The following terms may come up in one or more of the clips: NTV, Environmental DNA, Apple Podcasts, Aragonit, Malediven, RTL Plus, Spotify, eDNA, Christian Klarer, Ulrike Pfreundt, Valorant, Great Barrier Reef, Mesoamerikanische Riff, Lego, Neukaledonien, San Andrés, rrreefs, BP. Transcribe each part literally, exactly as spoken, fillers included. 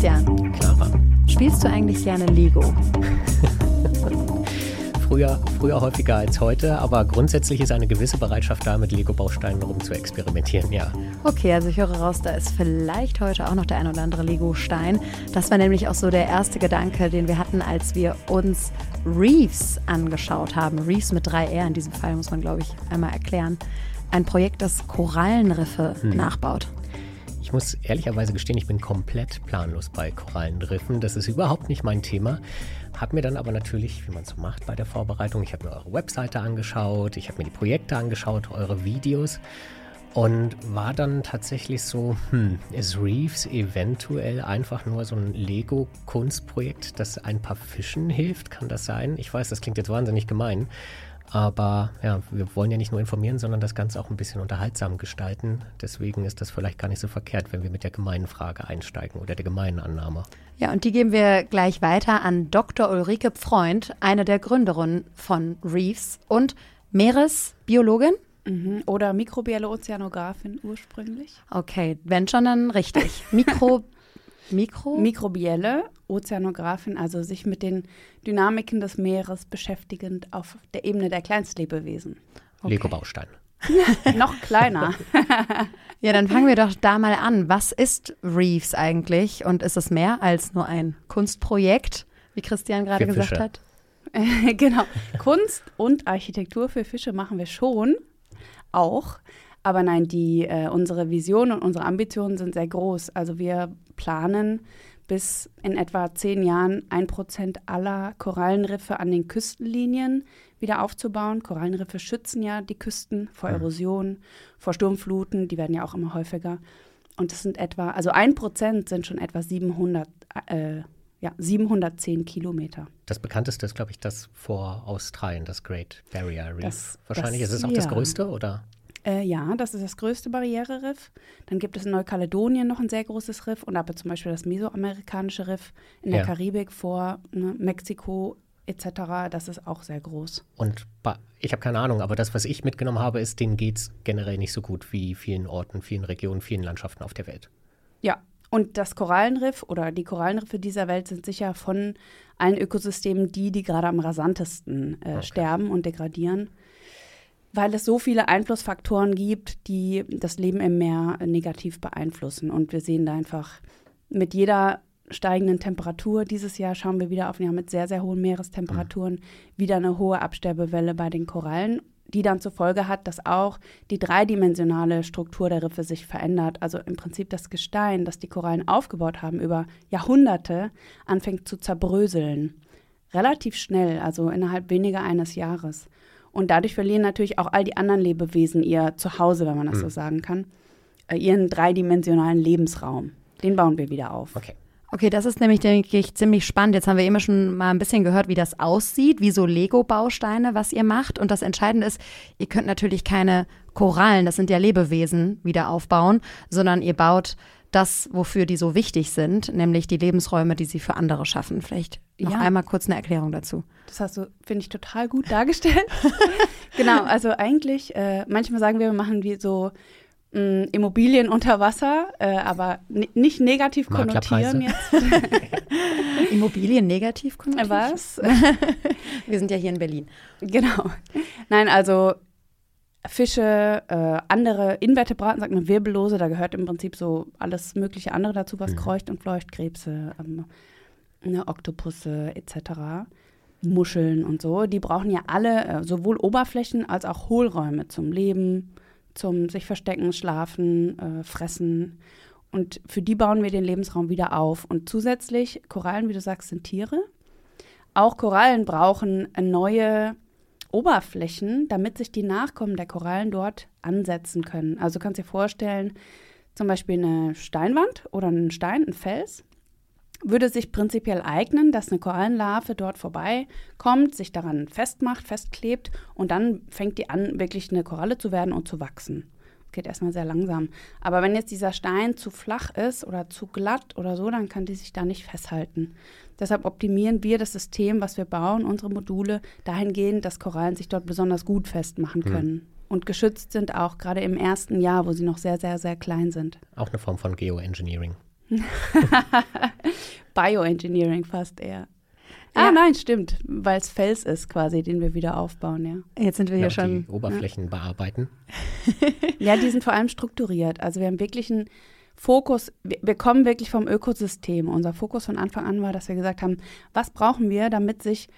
Christian Klarer, spielst du eigentlich gerne Lego? Früher, früher häufiger als heute, aber grundsätzlich ist eine gewisse Bereitschaft da, mit Lego-Bausteinen rum zu experimentieren, ja. Okay, also ich höre raus, da ist vielleicht heute auch noch der ein oder andere Lego-Stein. Das war nämlich auch so der erste Gedanke, den wir hatten, als wir uns Reefs angeschaut haben. Reefs mit drei R in diesem Fall, muss man, glaube ich, einmal erklären. Ein Projekt, das Korallenriffe hm. nachbaut. Ich muss ehrlicherweise gestehen, ich bin komplett planlos bei Korallenriffen. Das ist überhaupt nicht mein Thema. Habe mir dann aber natürlich, wie man es so macht bei der Vorbereitung, ich habe mir eure Webseite angeschaut, ich habe mir die Projekte angeschaut, eure Videos und war dann tatsächlich so, hm, ist Reefs eventuell einfach nur so ein Lego-Kunstprojekt, das ein paar Fischen hilft? Kann das sein? Ich weiß, das klingt jetzt wahnsinnig gemein. Aber ja, wir wollen ja nicht nur informieren, sondern das Ganze auch ein bisschen unterhaltsam gestalten. Deswegen ist das vielleicht gar nicht so verkehrt, wenn wir mit der gemeinen Frage einsteigen oder der gemeinen Annahme. Ja, und die geben wir gleich weiter an Doktor Ulrike Pfreundt, eine der Gründerinnen von Reefs und Meeresbiologin. Mhm. Oder mikrobielle Ozeanografin ursprünglich. Okay, wenn schon, dann richtig. Mikro Mikro? Mikrobielle Ozeanografin, also sich mit den Dynamiken des Meeres beschäftigend auf der Ebene der Kleinstlebewesen. Okay. Lego-Baustein. Noch kleiner. Ja, dann fangen wir doch da mal an. Was ist Reefs eigentlich und ist es mehr als nur ein Kunstprojekt, wie Christian gerade gesagt Fische. Hat? Genau, Kunst und Architektur für Fische machen wir schon auch. Aber nein, die, äh, unsere Vision und unsere Ambitionen sind sehr groß. Also wir planen, bis in etwa zehn Jahren ein Prozent aller Korallenriffe an den Küstenlinien wieder aufzubauen. Korallenriffe schützen ja die Küsten vor Erosion, mhm. vor Sturmfluten. Die werden ja auch immer häufiger. Und das sind etwa, also ein Prozent sind schon etwa siebenhundert, äh, ja, siebenhundertzehn Kilometer. Das bekannteste ist, glaube ich, das vor Australien, das Great Barrier Reef. Das, Wahrscheinlich das, ist es auch ja. das größte, oder? Äh, ja, das ist das größte Barriereriff. Dann gibt es in Neukaledonien noch ein sehr großes Riff und aber zum Beispiel das Mesoamerikanische Riff in der ja. Karibik vor ne, Mexiko et cetera. Das ist auch sehr groß. Und ich habe keine Ahnung, aber das, was ich mitgenommen habe, ist, denen geht es generell nicht so gut wie vielen Orten, vielen Regionen, vielen Landschaften auf der Welt. Ja, und das Korallenriff oder die Korallenriffe dieser Welt sind sicher von allen Ökosystemen die, die gerade am rasantesten äh, okay. sterben und degradieren. Weil es so viele Einflussfaktoren gibt, die das Leben im Meer negativ beeinflussen. Und wir sehen da einfach mit jeder steigenden Temperatur, dieses Jahr schauen wir wieder auf ein Jahr mit sehr, sehr hohen Meerestemperaturen, mhm. wieder eine hohe Absterbewelle bei den Korallen, die dann zur Folge hat, dass auch die dreidimensionale Struktur der Riffe sich verändert. Also im Prinzip das Gestein, das die Korallen aufgebaut haben über Jahrhunderte, anfängt zu zerbröseln. Relativ schnell, also innerhalb weniger eines Jahres. Und dadurch verlieren natürlich auch all die anderen Lebewesen ihr Zuhause, wenn man das mhm. so sagen kann, ihren dreidimensionalen Lebensraum. Den bauen wir wieder auf. Okay, okay, das ist nämlich, denke ich, ziemlich spannend. Jetzt haben wir immer schon mal ein bisschen gehört, wie das aussieht, wie so Lego-Bausteine, was ihr macht. Und das Entscheidende ist, ihr könnt natürlich keine Korallen, das sind ja Lebewesen, wieder aufbauen, sondern ihr baut das, wofür die so wichtig sind, nämlich die Lebensräume, die sie für andere schaffen. Vielleicht noch ja. einmal kurz eine Erklärung dazu. Das hast du, finde ich, total gut dargestellt. Genau, also eigentlich, äh, manchmal sagen wir, wir machen wie so mh, Immobilien unter Wasser, äh, aber n- nicht negativ konnotieren jetzt. Immobilien negativ konnotieren? Was? Wir sind ja hier in Berlin. Genau. Nein, also Fische, äh, andere Invertebraten, sagt man Wirbellose, da gehört im Prinzip so alles mögliche andere dazu, was mhm. kreucht und fleucht, Krebse, ähm, ne, Oktopusse et cetera, Muscheln und so. Die brauchen ja alle äh, sowohl Oberflächen als auch Hohlräume zum Leben, zum sich verstecken, schlafen, äh, fressen. Und für die bauen wir den Lebensraum wieder auf. Und zusätzlich, Korallen, wie du sagst, sind Tiere. Auch Korallen brauchen neue Oberflächen, damit sich die Nachkommen der Korallen dort ansetzen können. Also du kannst dir vorstellen, zum Beispiel eine Steinwand oder einen Stein, ein Fels, würde sich prinzipiell eignen, dass eine Korallenlarve dort vorbeikommt, sich daran festmacht, festklebt und dann fängt die an, wirklich eine Koralle zu werden und zu wachsen. Das geht erstmal sehr langsam. Aber wenn jetzt dieser Stein zu flach ist oder zu glatt oder so, dann kann die sich da nicht festhalten. Deshalb optimieren wir das System, was wir bauen, unsere Module, dahingehend, dass Korallen sich dort besonders gut festmachen können. Mhm. Und geschützt sind auch gerade im ersten Jahr, wo sie noch sehr, sehr, sehr klein sind. Auch eine Form von Geoengineering. Bioengineering fast eher. Ah ja. Nein, stimmt, weil es Fels ist quasi, den wir wieder aufbauen, ja. Jetzt sind wir ja, hier schon. Die Oberflächen ja. bearbeiten. Ja, die sind vor allem strukturiert. Also wir haben wirklich einen Fokus, wir kommen wirklich vom Ökosystem. Unser Fokus von Anfang an war, dass wir gesagt haben, was brauchen wir, damit sich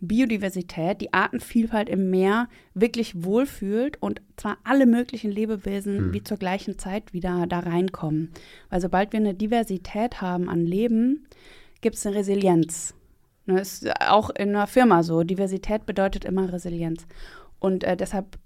Biodiversität, die Artenvielfalt im Meer wirklich wohlfühlt und zwar alle möglichen Lebewesen hm. wie zur gleichen Zeit wieder da reinkommen. Weil sobald wir eine Diversität haben an Leben, gibt es eine Resilienz. Das ist auch in einer Firma so. Diversität bedeutet immer Resilienz. Und äh, deshalb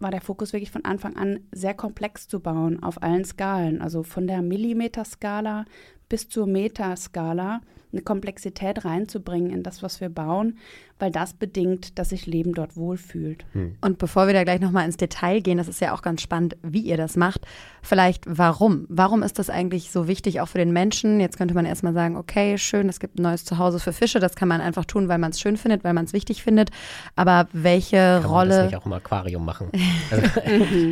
war der Fokus wirklich von Anfang an sehr komplex zu bauen auf allen Skalen. Also von der Millimeterskala bis zur Meterskala eine Komplexität reinzubringen in das, was wir bauen, weil das bedingt, dass sich Leben dort wohlfühlt. Hm. Und bevor wir da gleich nochmal ins Detail gehen, das ist ja auch ganz spannend, wie ihr das macht, vielleicht warum? Warum ist das eigentlich so wichtig, auch für den Menschen? Jetzt könnte man erstmal sagen, okay, schön, es gibt ein neues Zuhause für Fische, das kann man einfach tun, weil man es schön findet, weil man es wichtig findet, aber welche kann Rolle… Kann man das nicht auch im Aquarium machen? Also,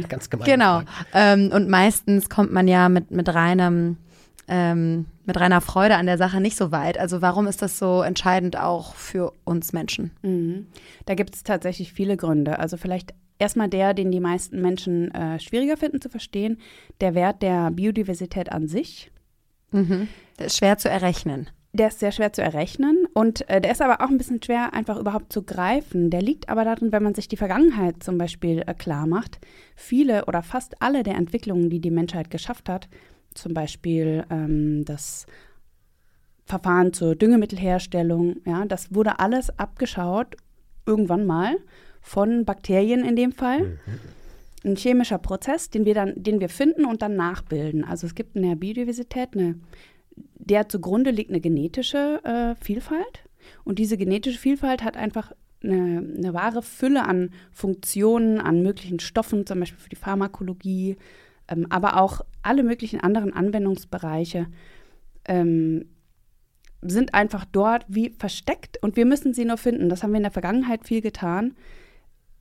ganz gemein. Genau, ähm, und meistens kommt man ja mit, mit reinem… Ähm, mit reiner Freude an der Sache nicht so weit. Also warum ist das so entscheidend auch für uns Menschen? Mhm. Da gibt es tatsächlich viele Gründe. Also vielleicht erstmal der, den die meisten Menschen äh, schwieriger finden zu verstehen, der Wert der Biodiversität an sich. Mhm. Das ist schwer zu errechnen. Der ist sehr schwer zu errechnen und äh, der ist aber auch ein bisschen schwer einfach überhaupt zu greifen. Der liegt aber darin, wenn man sich die Vergangenheit zum Beispiel äh, klar macht, viele oder fast alle der Entwicklungen, die die Menschheit geschafft hat, zum Beispiel ähm, das Verfahren zur Düngemittelherstellung, ja, das wurde alles abgeschaut, irgendwann mal, von Bakterien in dem Fall. Ein chemischer Prozess, den wir dann, den wir finden und dann nachbilden. Also es gibt in der Biodiversität eine, der zugrunde liegt eine genetische äh, Vielfalt. Und diese genetische Vielfalt hat einfach eine, eine wahre Fülle an Funktionen, an möglichen Stoffen, zum Beispiel für die Pharmakologie, aber auch alle möglichen anderen Anwendungsbereiche ähm, sind einfach dort wie versteckt und wir müssen sie nur finden. Das haben wir in der Vergangenheit viel getan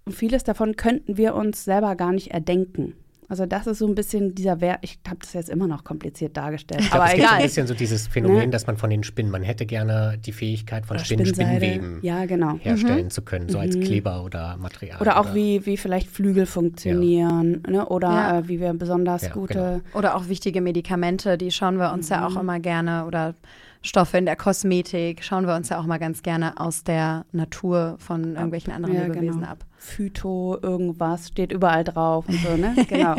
und vieles davon könnten wir uns selber gar nicht erdenken. Also das ist so ein bisschen dieser Wert, ich habe das jetzt immer noch kompliziert dargestellt, ich glaub, aber es egal. Es gibt so ein bisschen so dieses Phänomen, ne? Dass man von den Spinnen, man hätte gerne die Fähigkeit von Spinnen, Spinnweben ja, genau. herstellen mhm. zu können, so mhm. als Kleber oder Material. Oder auch oder wie, wie vielleicht Flügel funktionieren ja. ne? oder ja. äh, wie wir besonders ja, gute… Genau. Oder auch wichtige Medikamente, die schauen wir uns mhm. ja auch immer gerne oder… Stoffe in der Kosmetik schauen wir uns ja auch mal ganz gerne aus der Natur von irgendwelchen anderen ja, Lebewesen genau. ab. Phyto, irgendwas, steht überall drauf und so, ne? Genau.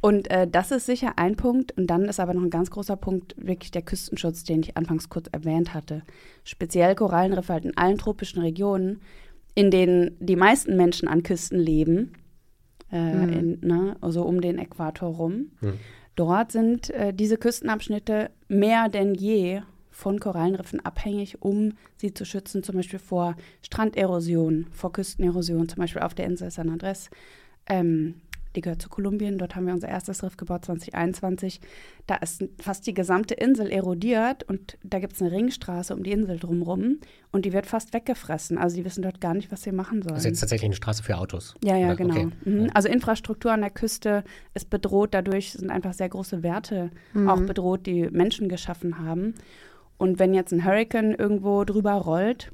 Und äh, das ist sicher ein Punkt. Und dann ist aber noch ein ganz großer Punkt wirklich der Küstenschutz, den ich anfangs kurz erwähnt hatte. Speziell Korallenriffe halt in allen tropischen Regionen, in denen die meisten Menschen an Küsten leben, äh, mhm. in, ne? also um den Äquator rum. Mhm. Dort sind äh, diese Küstenabschnitte mehr denn je von Korallenriffen abhängig, um sie zu schützen, zum Beispiel vor Stranderosion, vor Küstenerosion, zum Beispiel auf der Insel San Andrés. Ähm, die gehört zu Kolumbien, dort haben wir unser erstes Riff gebaut, zwanzig einundzwanzig. Da ist fast die gesamte Insel erodiert und da gibt es eine Ringstraße um die Insel drumherum und die wird fast weggefressen. Also die wissen dort gar nicht, was sie machen sollen. Also jetzt tatsächlich eine Straße für Autos? Ja, ja, oder? Genau. Okay. Mhm. Also Infrastruktur an der Küste ist bedroht, dadurch sind einfach sehr große Werte mhm. auch bedroht, die Menschen geschaffen haben. Und wenn jetzt ein Hurrikan irgendwo drüber rollt,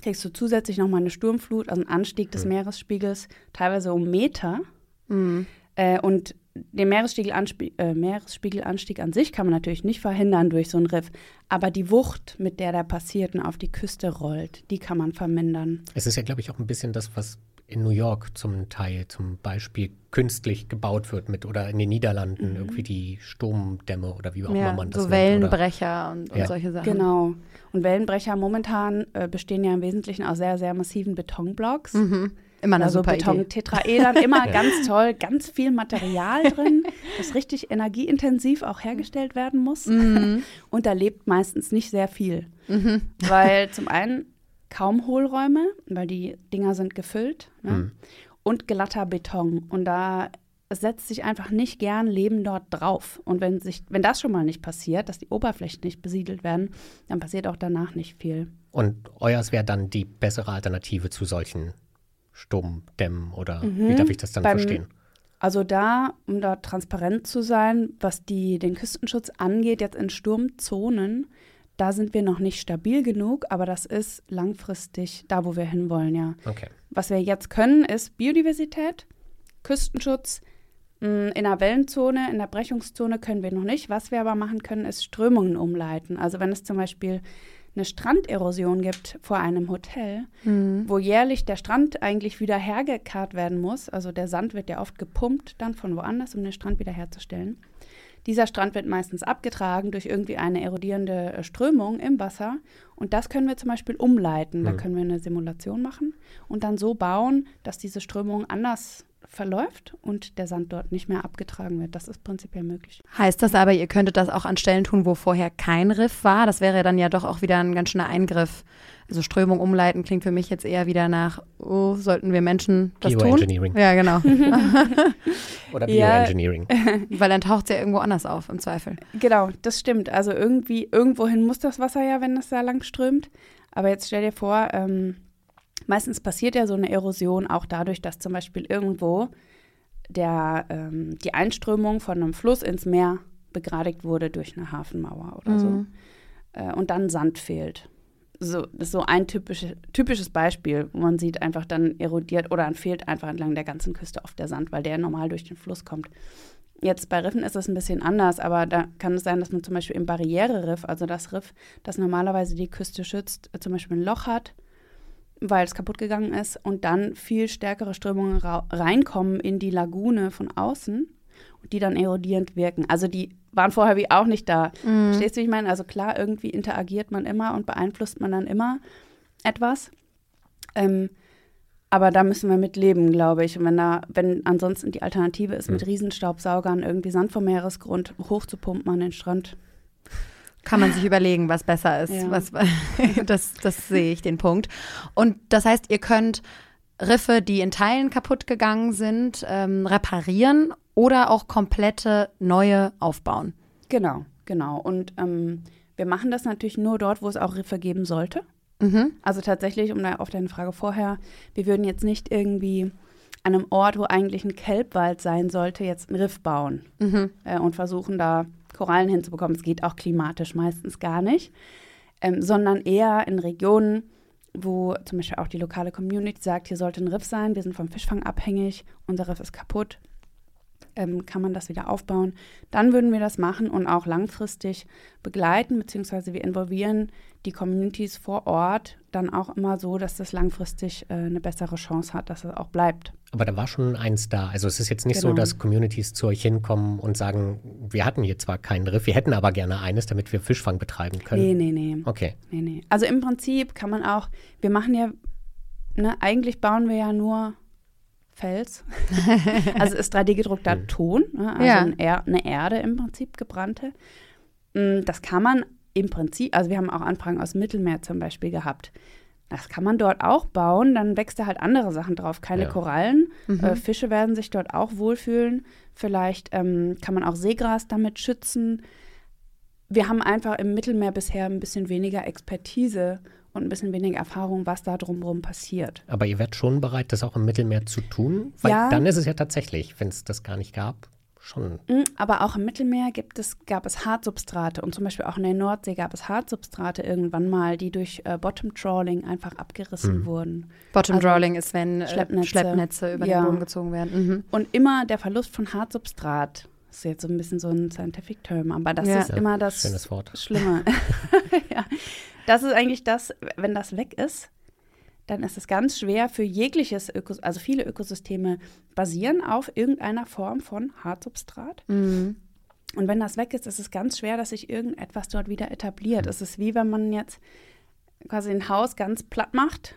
kriegst du zusätzlich nochmal eine Sturmflut, also einen Anstieg des mhm. Meeresspiegels, teilweise um Meter. Mhm. Äh, und den Meeresspiegelanstieg, äh, Meeresspiegelanstieg an sich kann man natürlich nicht verhindern durch so ein Riff. Aber die Wucht, mit der da passiert und auf die Küste rollt, die kann man vermindern. Es ist ja, glaube ich, auch ein bisschen das, was in New York zum Teil zum Beispiel künstlich gebaut wird mit oder in den Niederlanden mhm. irgendwie die Sturmdämme oder wie auch ja, immer man das so nennt. So Wellenbrecher und, und ja. solche Sachen. Genau. Und Wellenbrecher momentan äh, bestehen ja im Wesentlichen aus sehr, sehr massiven Betonblocks. Mhm. Immer eine also super Beton-Tetraedern, immer ja. ganz toll, ganz viel Material drin, das richtig energieintensiv auch hergestellt werden muss. Mhm. Und da lebt meistens nicht sehr viel. Mhm. Weil zum einen kaum Hohlräume, weil die Dinger sind gefüllt, ne? Mhm. und glatter Beton. Und da setzt sich einfach nicht gern Leben dort drauf. Und wenn sich, wenn das schon mal nicht passiert, dass die Oberflächen nicht besiedelt werden, dann passiert auch danach nicht viel. Und euers wäre dann die bessere Alternative zu solchen Sturmdämmen oder mhm. wie darf ich das dann Beim, verstehen? Also da, um da transparent zu sein, was die, den Küstenschutz angeht, jetzt in Sturmzonen, da sind wir noch nicht stabil genug, aber das ist langfristig da, wo wir hinwollen, ja. Okay. Was wir jetzt können, ist Biodiversität, Küstenschutz. In der Wellenzone, in der Brechungszone können wir noch nicht. Was wir aber machen können, ist Strömungen umleiten. Also wenn es zum Beispiel eine Stranderosion gibt vor einem Hotel, mhm. wo jährlich der Strand eigentlich wieder hergekarrt werden muss, also der Sand wird ja oft gepumpt dann von woanders, um den Strand wieder herzustellen. Dieser Strand wird meistens abgetragen durch irgendwie eine erodierende Strömung im Wasser und das können wir zum Beispiel umleiten. Mhm. Da können wir eine Simulation machen und dann so bauen, dass diese Strömung anders verläuft und der Sand dort nicht mehr abgetragen wird. Das ist prinzipiell möglich. Heißt das aber, ihr könntet das auch an Stellen tun, wo vorher kein Riff war? Das wäre dann ja doch auch wieder ein ganz schöner Eingriff. Also Strömung umleiten klingt für mich jetzt eher wieder nach, oh, sollten wir Menschen das tun? Bioengineering. Ja, genau. Oder Bioengineering. Ja, weil dann taucht es ja irgendwo anders auf, im Zweifel. Genau, das stimmt. Also irgendwie, irgendwohin muss das Wasser ja, wenn es da lang strömt. Aber jetzt stell dir vor, ähm, meistens passiert ja so eine Erosion auch dadurch, dass zum Beispiel irgendwo der, ähm, die Einströmung von einem Fluss ins Meer begradigt wurde durch eine Hafenmauer oder mhm. so. Äh, und dann Sand fehlt. So, das ist so ein typisch, typisches Beispiel, wo man sieht, einfach dann erodiert oder dann fehlt einfach entlang der ganzen Küste oft der Sand, weil der normal durch den Fluss kommt. Jetzt bei Riffen ist das ein bisschen anders, aber da kann es sein, dass man zum Beispiel im Barriereriff, also das Riff, das normalerweise die Küste schützt, zum Beispiel ein Loch hat, weil es kaputt gegangen ist und dann viel stärkere Strömungen ra- reinkommen in die Lagune von außen und die dann erodierend wirken. Also die waren vorher wie auch nicht da. Mhm. Verstehst du, wie ich meine? Also klar, irgendwie interagiert man immer und beeinflusst man dann immer etwas. Ähm, aber da müssen wir mit leben, glaube ich. Und wenn da, wenn ansonsten die Alternative ist, mhm. mit Riesenstaubsaugern irgendwie Sand vom Meeresgrund hochzupumpen an den Strand. Kann man sich überlegen, was besser ist. Ja. Was, das, das sehe ich, den Punkt. Und das heißt, ihr könnt Riffe, die in Teilen kaputt gegangen sind, ähm, reparieren oder auch komplette neue aufbauen. Genau, genau. Und ähm, wir machen das natürlich nur dort, wo es auch Riffe geben sollte. Mhm. Also tatsächlich, um da auf deine Frage vorher, wir würden jetzt nicht irgendwie an einem Ort, wo eigentlich ein Kelbwald sein sollte, jetzt ein Riff bauen mhm. äh, und versuchen da Korallen hinzubekommen. Es geht auch klimatisch meistens gar nicht, ähm, sondern eher in Regionen, wo zum Beispiel auch die lokale Community sagt, hier sollte ein Riff sein, wir sind vom Fischfang abhängig, unser Riff ist kaputt, ähm, kann man das wieder aufbauen. Dann würden wir das machen und auch langfristig begleiten, beziehungsweise wir involvieren die Communities vor Ort dann auch immer so, dass das langfristig äh, eine bessere Chance hat, dass es auch bleibt. Aber da war schon eins da. Also es ist jetzt nicht genau so, dass Communities zu euch hinkommen und sagen, wir hatten hier zwar keinen Riff, wir hätten aber gerne eines, damit wir Fischfang betreiben können. Nee, nee, nee. Okay. Nee, nee. Also im Prinzip kann man auch, wir machen ja, ne, eigentlich bauen wir ja nur Fels. Also ist drei D gedruckter hm. Ton, ne? Also ja. ein er- eine Erde im Prinzip, gebrannte. Das kann man im Prinzip, also wir haben auch Anfragen aus Mittelmeer zum Beispiel gehabt. Das kann man dort auch bauen, dann wächst da halt andere Sachen drauf, keine ja. Korallen. Mhm. Äh, Fische werden sich dort auch wohlfühlen. Vielleicht ähm, kann man auch Seegras damit schützen. Wir haben einfach im Mittelmeer bisher ein bisschen weniger Expertise und ein bisschen weniger Erfahrung, was da drumherum passiert. Aber ihr werdet schon bereit, das auch im Mittelmeer zu tun? Weil ja. dann ist es ja tatsächlich, wenn es das gar nicht gab, schon. Aber auch im Mittelmeer gibt es, gab es Hartsubstrate und zum Beispiel auch in der Nordsee gab es Hartsubstrate irgendwann mal, die durch äh, Bottom-Trawling einfach abgerissen mhm. wurden. Bottom-Trawling also ist, wenn äh, Schleppnetze, Schleppnetze über ja. den Boden gezogen werden. Mhm. Und immer der Verlust von Hartsubstrat, das ist jetzt so ein bisschen so ein Scientific-Term, aber das ja. ist ja, immer das schönes Wort. Schlimme. ja. Das ist eigentlich das, wenn das weg ist, dann ist es ganz schwer für jegliches Ökosystem, also viele Ökosysteme basieren auf irgendeiner Form von Hartsubstrat. Mhm. Und wenn das weg ist, ist es ganz schwer, dass sich irgendetwas dort wieder etabliert. Mhm. Es ist wie, wenn man jetzt quasi ein Haus ganz platt macht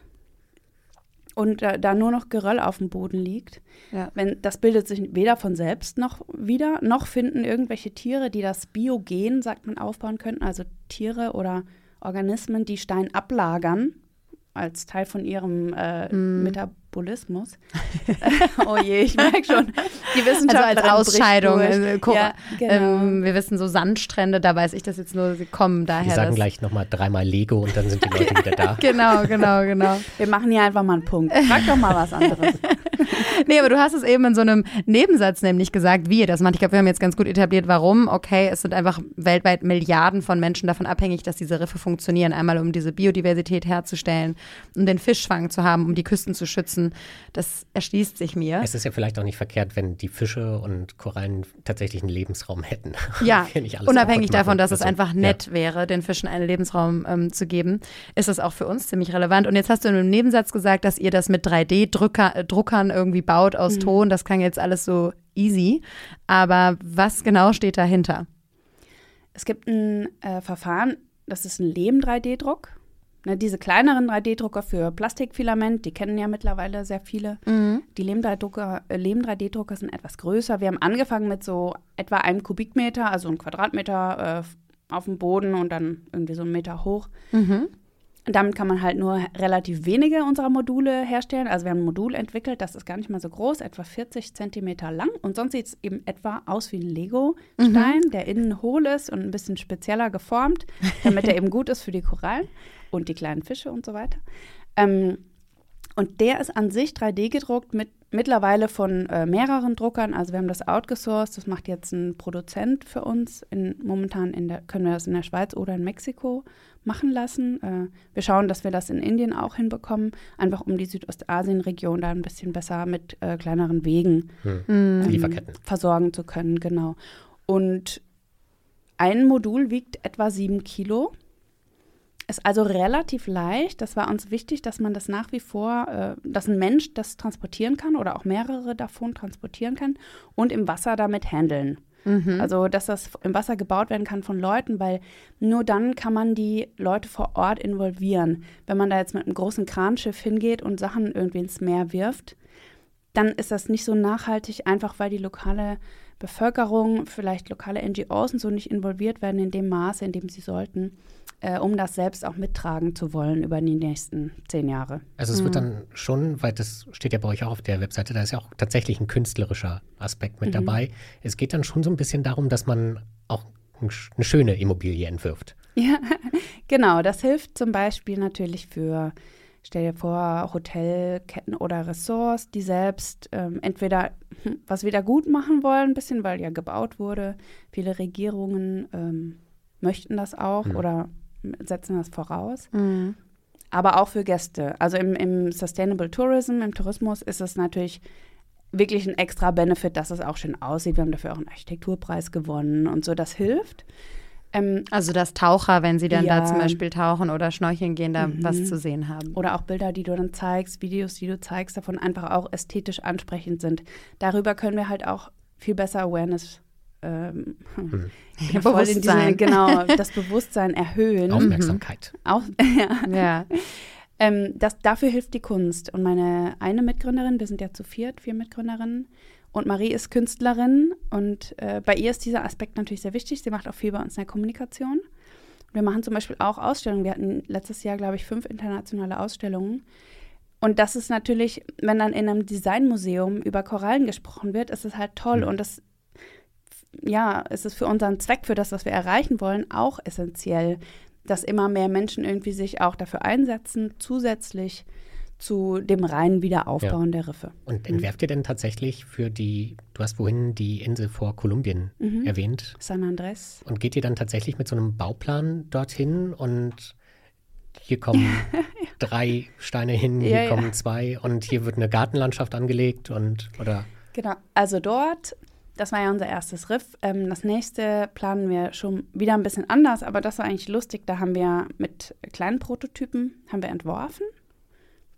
und da, da nur noch Geröll auf dem Boden liegt. Ja. Wenn, das bildet sich weder von selbst noch wieder, noch finden irgendwelche Tiere, die das Biogen, sagt man, aufbauen könnten, also Tiere oder Organismen, die Stein ablagern als Teil von ihrem äh, mm. Meta- Bullismus. Oh je, ich merke schon. Die Wissenschaft also als Ausscheidung. Äh, ja, genau. ähm, wir wissen so Sandstrände, da weiß ich das jetzt nur, sie kommen daher. Wir sagen gleich nochmal dreimal Lego und dann sind die Leute wieder da. Genau, genau, genau. Wir machen hier einfach mal einen Punkt. Frag doch mal was anderes. Nee, aber du hast es eben in so einem Nebensatz nämlich gesagt, wie ihr das macht. Ich glaube, wir haben jetzt ganz gut etabliert, warum. Okay, es sind einfach weltweit Milliarden von Menschen davon abhängig, dass diese Riffe funktionieren. Einmal, um diese Biodiversität herzustellen, um den Fischfang zu haben, um die Küsten zu schützen. Das erschließt sich mir. Es ist ja vielleicht auch nicht verkehrt, wenn die Fische und Korallen tatsächlich einen Lebensraum hätten. Ja, unabhängig davon, dass es einfach nett ja. wäre, den Fischen einen Lebensraum ähm, zu geben, ist das auch für uns ziemlich relevant. Und jetzt hast du in einem Nebensatz gesagt, dass ihr das mit drei D-Druckern irgendwie baut aus mhm. Ton. Das klang jetzt alles so easy. Aber was genau steht dahinter? Es gibt ein äh, Verfahren, das ist ein Lehm-drei D-Druck. Ne, diese kleineren drei D-Drucker für Plastikfilament, die kennen ja mittlerweile sehr viele. Mhm. Die Lehm-drei D-Drucker, äh, Lehm-drei D-Drucker sind etwas größer. Wir haben angefangen mit so etwa einem Kubikmeter, also einem Quadratmeter äh, auf dem Boden und dann irgendwie so einen Meter hoch. Mhm. Und damit kann man halt nur relativ wenige unserer Module herstellen. Also wir haben ein Modul entwickelt, das ist gar nicht mal so groß, etwa vierzig Zentimeter lang. Und sonst sieht es eben etwa aus wie ein Lego-Stein, mhm. der innen hohl ist und ein bisschen spezieller geformt, damit er eben gut ist für die Korallen und die kleinen Fische und so weiter. Ähm, und der ist an sich drei D gedruckt, mit, mittlerweile von äh, mehreren Druckern. Also wir haben das outgesourced, das macht jetzt ein Produzent für uns. In, momentan in der, können wir das in der Schweiz oder in Mexiko machen lassen. Äh, wir schauen, dass wir das in Indien auch hinbekommen, einfach um die Südostasien-Region da ein bisschen besser mit äh, kleineren Wegen hm. ähm, Lieferketten versorgen zu können. Genau. Und ein Modul wiegt etwa sieben Kilo. Ist also relativ leicht. Das war uns wichtig, dass man das nach wie vor, äh, dass ein Mensch das transportieren kann oder auch mehrere davon transportieren kann und im Wasser damit handeln. Mhm. Also, dass das im Wasser gebaut werden kann von Leuten, weil nur dann kann man die Leute vor Ort involvieren. Wenn man da jetzt mit einem großen Kranschiff hingeht und Sachen irgendwie ins Meer wirft, dann ist das nicht so nachhaltig, einfach weil die lokale Bevölkerung, vielleicht lokale N G Os und so nicht involviert werden in dem Maße, in dem sie sollten, äh, um das selbst auch mittragen zu wollen über die nächsten zehn Jahre. Also es mhm. wird dann schon, weil das steht ja bei euch auch auf der Webseite, da ist ja auch tatsächlich ein künstlerischer Aspekt mit mhm. dabei. Es geht dann schon so ein bisschen darum, dass man auch eine schöne Immobilie entwirft. Ja, genau. Das hilft zum Beispiel natürlich für, stell dir vor, Hotelketten oder Ressorts, die selbst ähm, entweder was wieder gut machen wollen, ein bisschen, weil ja gebaut wurde. Viele Regierungen ähm, möchten das auch mhm. oder setzen das voraus. Mhm. Aber auch für Gäste. Also im, im Sustainable Tourism, im Tourismus ist es natürlich wirklich ein extra Benefit, dass es auch schön aussieht. Wir haben dafür auch einen Architekturpreis gewonnen und so. Das hilft. Ähm, also dass Taucher, wenn sie dann ja. da zum Beispiel tauchen oder schnorcheln gehen, da mhm. was zu sehen haben. Oder auch Bilder, die du dann zeigst, Videos, die du zeigst, davon einfach auch ästhetisch ansprechend sind. Darüber können wir halt auch viel besser Awareness, ähm, mhm. ja, Bewusstsein. Diesen, genau, das Bewusstsein erhöhen. Aufmerksamkeit. Mhm. Auf, ja. ja. ähm, das, dafür hilft die Kunst. Und meine eine Mitgründerin, wir sind ja zu viert, vier Mitgründerinnen, und Marie ist Künstlerin und äh, bei ihr ist dieser Aspekt natürlich sehr wichtig. Sie macht auch viel bei uns in der Kommunikation. Wir machen zum Beispiel auch Ausstellungen. Wir hatten letztes Jahr, glaube ich, fünf internationale Ausstellungen. Und das ist natürlich, wenn dann in einem Designmuseum über Korallen gesprochen wird, ist es halt toll. Mhm. Und das, ja, ist es für unseren Zweck, für das, was wir erreichen wollen, auch essentiell, dass immer mehr Menschen irgendwie sich auch dafür einsetzen, zusätzlich zu dem reinen Wiederaufbauen ja. der Riffe. Und entwerft ihr denn tatsächlich für die, du hast vorhin die Insel vor Kolumbien mhm. erwähnt. San Andrés. Und geht ihr dann tatsächlich mit so einem Bauplan dorthin und hier kommen ja. drei Steine hin, hier ja, kommen ja. zwei und hier wird eine Gartenlandschaft angelegt und, oder? Genau, also dort, das war ja unser erstes Riff. Ähm, das nächste planen wir schon wieder ein bisschen anders, aber das war eigentlich lustig. Da haben wir mit kleinen Prototypen, haben wir entworfen.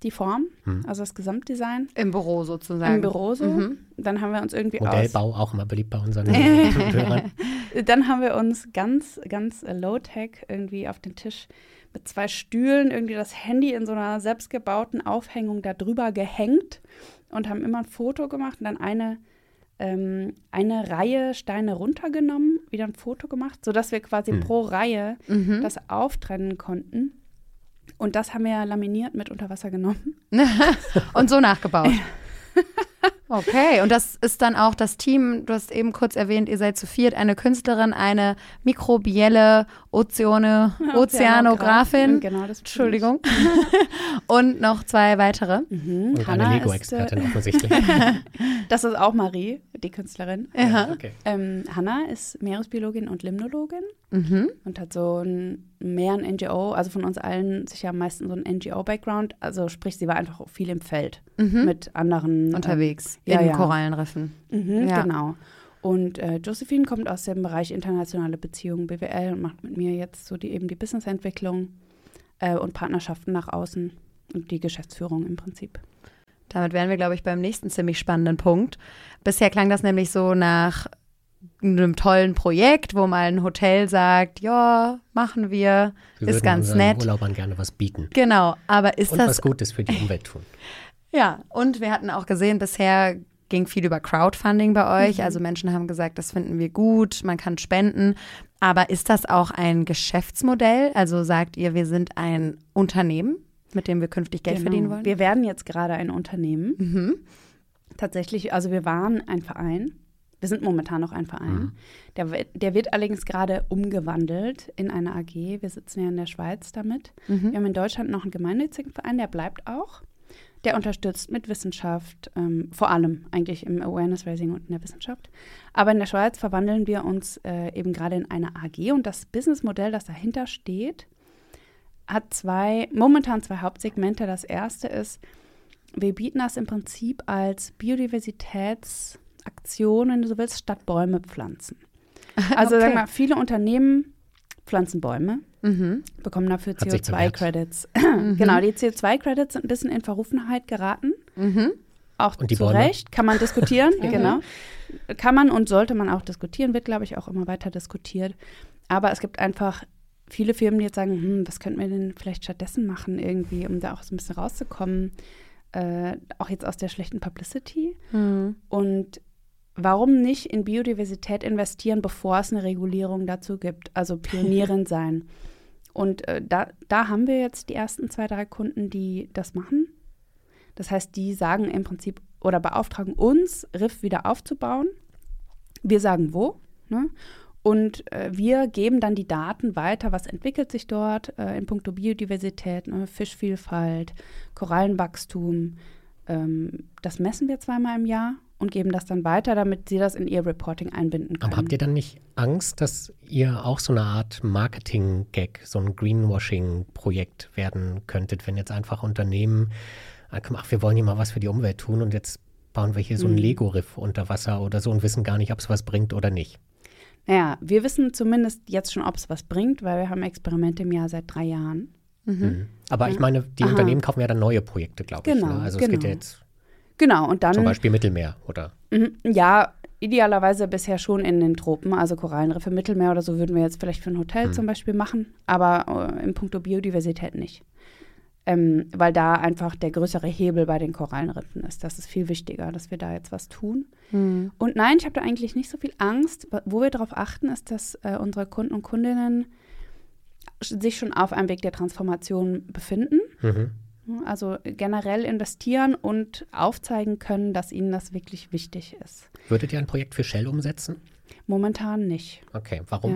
Die Form, hm. also das Gesamtdesign. Im Büro sozusagen. Im Büro so. Mhm. Dann haben wir uns irgendwie Modellbau, aus, auch immer beliebt bei unseren Hörern. Dann haben wir uns ganz, ganz low-tech irgendwie auf den Tisch mit zwei Stühlen irgendwie das Handy in so einer selbstgebauten Aufhängung da drüber gehängt und haben immer ein Foto gemacht und dann eine, ähm, eine Reihe Steine runtergenommen, wieder ein Foto gemacht, sodass wir quasi hm. pro Reihe mhm. das auftrennen konnten. Und das haben wir ja laminiert mit unter Wasser genommen. Und so nachgebaut. Okay, und das ist dann auch das Team, du hast eben kurz erwähnt, ihr seid zu viert, eine Künstlerin, eine mikrobielle Ozeane, Ozeanografin, genau, das Entschuldigung, und noch zwei weitere. Mhm. Und Hanna eine Lego-Expertin ist, offensichtlich. Das ist auch Marie, die Künstlerin. Ja. Okay. Ähm, Hanna ist Meeresbiologin und Limnologin mhm. und hat so ein mehr ein N G O, also von uns allen sicher am meisten so ein N G O-Background, also sprich, sie war einfach viel im Feld mhm. mit anderen unterwegs äh, in ja, ja. Korallenriffen. Mhm, ja. Genau. Und äh, Josephine kommt aus dem Bereich internationale Beziehungen, B W L, und macht mit mir jetzt so die eben die Businessentwicklung äh, und Partnerschaften nach außen und die Geschäftsführung im Prinzip. Damit wären wir, glaube ich, beim nächsten ziemlich spannenden Punkt. Bisher klang das nämlich so nach einem tollen Projekt, wo mal ein Hotel sagt, ja, machen wir, wir ist ganz nett. Wir würden Urlaubern gerne was bieten. Genau, aber ist und das… Und was Gutes für die Umwelt tun. Ja, und wir hatten auch gesehen, bisher ging viel über Crowdfunding bei euch. Mhm. Also Menschen haben gesagt, das finden wir gut, man kann spenden. Aber ist das auch ein Geschäftsmodell? Also sagt ihr, wir sind ein Unternehmen, mit dem wir künftig Geld genau. verdienen wollen? Wir werden jetzt gerade ein Unternehmen. Mhm. Tatsächlich, also wir waren ein Verein. Wir sind momentan noch ein Verein. Mhm. Der, der wird allerdings gerade umgewandelt in eine A G. Wir sitzen ja in der Schweiz damit. Mhm. Wir haben in Deutschland noch einen gemeinnützigen Verein, der bleibt auch. Der unterstützt mit Wissenschaft, ähm, vor allem eigentlich im Awareness-Raising und in der Wissenschaft. Aber in der Schweiz verwandeln wir uns äh, eben gerade in eine A G. Und das Businessmodell, das dahinter steht, hat zwei momentan zwei Hauptsegmente. Das erste ist, wir bieten das im Prinzip als Biodiversitäts- Aktion, wenn du so willst, statt Bäume pflanzen. Also okay. sag mal, viele Unternehmen pflanzen Bäume, mhm. bekommen dafür C O zwei Credits. Mhm. Genau, die C O zwei Credits sind ein bisschen in Verrufenheit geraten. Mhm. Auch und zu Recht, kann man diskutieren, genau. Kann man und sollte man auch diskutieren, wird, glaube ich, auch immer weiter diskutiert. Aber es gibt einfach viele Firmen, die jetzt sagen, hm, was könnten wir denn vielleicht stattdessen machen irgendwie, um da auch so ein bisschen rauszukommen. Äh, auch jetzt aus der schlechten Publicity. Mhm. Und warum nicht in Biodiversität investieren, bevor es eine Regulierung dazu gibt? Also Pionierin sein. Und äh, da, da haben wir jetzt die ersten zwei, drei Kunden, die das machen. Das heißt, die sagen im Prinzip oder beauftragen uns, Riff wieder aufzubauen. Wir sagen wo. Ne? Und äh, wir geben dann die Daten weiter, was entwickelt sich dort äh, in puncto Biodiversität, ne? Fischvielfalt, Korallenwachstum. Ähm, das messen wir zweimal im Jahr. Und geben das dann weiter, damit sie das in ihr Reporting einbinden können. Aber habt ihr dann nicht Angst, dass ihr auch so eine Art Marketing-Gag, so ein Greenwashing-Projekt werden könntet, wenn jetzt einfach Unternehmen, ach, wir wollen hier mal was für die Umwelt tun und jetzt bauen wir hier so ein mhm. Lego-Riff unter Wasser oder so und wissen gar nicht, ob es was bringt oder nicht? Naja, wir wissen zumindest jetzt schon, ob es was bringt, weil wir haben Experimente im Jahr seit drei Jahren. Mhm. Mhm. Aber ja. ich meine, die Aha. Unternehmen kaufen ja dann neue Projekte, glaube ich. Genau, ne? Also genau. Es geht ja jetzt… Genau, und dann… Zum Beispiel Mittelmeer, oder? Ja, idealerweise bisher schon in den Tropen, also Korallenriffe, Mittelmeer oder so würden wir jetzt vielleicht für ein Hotel hm. zum Beispiel machen, aber äh, in puncto Biodiversität nicht. Ähm, weil da einfach der größere Hebel bei den Korallenriffen ist. Das ist viel wichtiger, dass wir da jetzt was tun. Hm. Und nein, ich habe da eigentlich nicht so viel Angst. Wo wir darauf achten, ist, dass äh, unsere Kunden und Kundinnen sich schon auf einem Weg der Transformation befinden. Mhm. Also generell investieren und aufzeigen können, dass ihnen das wirklich wichtig ist. Würdet ihr ein Projekt für Shell umsetzen? Momentan nicht. Okay, warum?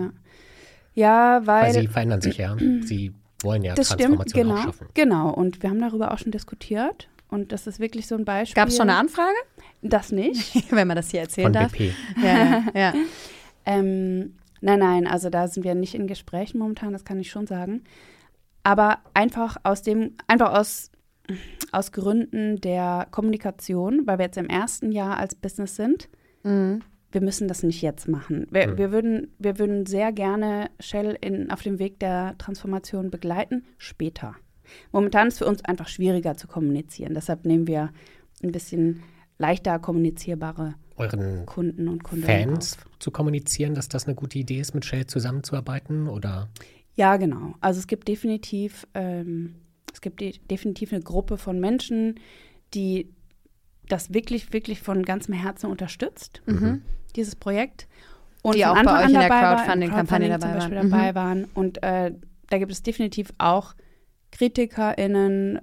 Ja, ja weil… Weil sie verändern sich ja. Sie wollen ja das Transformation stimmt, genau, auch schaffen. Genau, und wir haben darüber auch schon diskutiert. Und das ist wirklich so ein Beispiel… Gab es schon eine Anfrage? Das nicht. Wenn man das hier erzählen darf. Von B P. Ja, ja. ähm, nein, nein, also da sind wir nicht in Gesprächen momentan, das kann ich schon sagen. Aber einfach aus dem, einfach aus, aus Gründen der Kommunikation, weil wir jetzt im ersten Jahr als Business sind, mhm. wir müssen das nicht jetzt machen. Wir, mhm. wir, würden, wir würden sehr gerne Shell in, auf dem Weg der Transformation begleiten, später. Momentan ist es für uns einfach schwieriger zu kommunizieren. Deshalb nehmen wir ein bisschen leichter kommunizierbare euren Kunden und Kundinnen Fans auf. Zu kommunizieren, dass das eine gute Idee ist, mit Shell zusammenzuarbeiten, oder… Ja, genau. Also es gibt definitiv, ähm, es gibt de- definitiv eine Gruppe von Menschen, die das wirklich, wirklich von ganzem Herzen unterstützt, mhm. dieses Projekt. Und die auch Anfang bei euch in der Crowdfunding-Kampagne dabei waren. Zum Beispiel dabei mhm. waren. Und äh, da gibt es definitiv auch KritikerInnen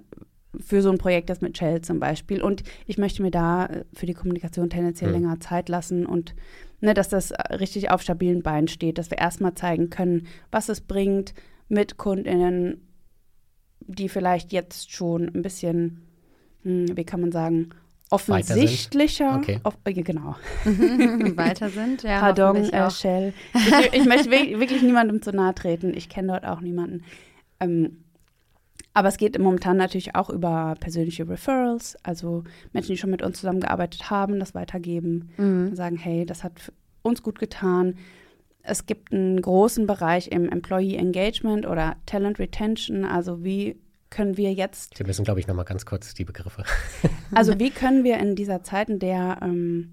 für so ein Projekt, das mit Shell zum Beispiel. Und ich möchte mir da für die Kommunikation tendenziell hm. länger Zeit lassen und ne, dass das richtig auf stabilen Beinen steht, dass wir erstmal zeigen können, was es bringt mit KundInnen, die vielleicht jetzt schon ein bisschen, hm, wie kann man sagen, offensichtlicher. Okay. Auf, äh, genau. Weiter sind, ja. Pardon, äh, Shell. Ich, ich möchte wirklich niemandem zu nahe treten. Ich kenne dort auch niemanden. Ähm, aber es geht momentan natürlich auch über persönliche Referrals, also Menschen, die schon mit uns zusammengearbeitet haben, das weitergeben, mhm. sagen, hey, das hat uns gut getan. Es gibt einen großen Bereich im Employee Engagement oder Talent Retention, also wie können wir jetzt… Wir müssen, glaube ich, nochmal ganz kurz die Begriffe. Also wie können wir in dieser Zeit, in der ähm,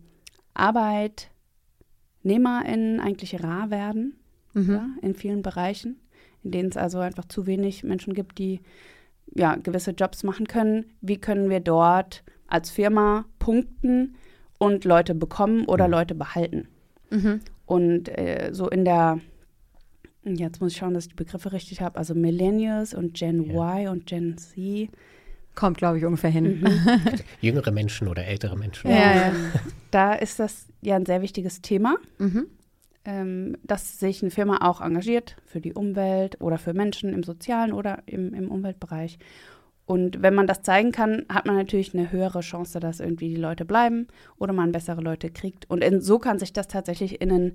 ArbeitnehmerInnen eigentlich rar werden, mhm. ja, in vielen Bereichen, in denen es also einfach zu wenig Menschen gibt, die ja, gewisse Jobs machen können, wie können wir dort als Firma punkten und Leute bekommen oder mhm. Leute behalten. Mhm. Und äh, so in der… Jetzt muss ich schauen, dass ich die Begriffe richtig habe. Also Millennials und Gen ja. Y und Gen Z. Kommt, glaube ich, ungefähr hin. Mhm. Jüngere Menschen oder ältere Menschen. Ja, ja. Da ist das ja ein sehr wichtiges Thema, mhm. ähm, dass sich eine Firma auch engagiert für die Umwelt oder für Menschen im sozialen oder im, im Umweltbereich. Und wenn man das zeigen kann, hat man natürlich eine höhere Chance, dass irgendwie die Leute bleiben oder man bessere Leute kriegt. Und in, so kann sich das tatsächlich in einen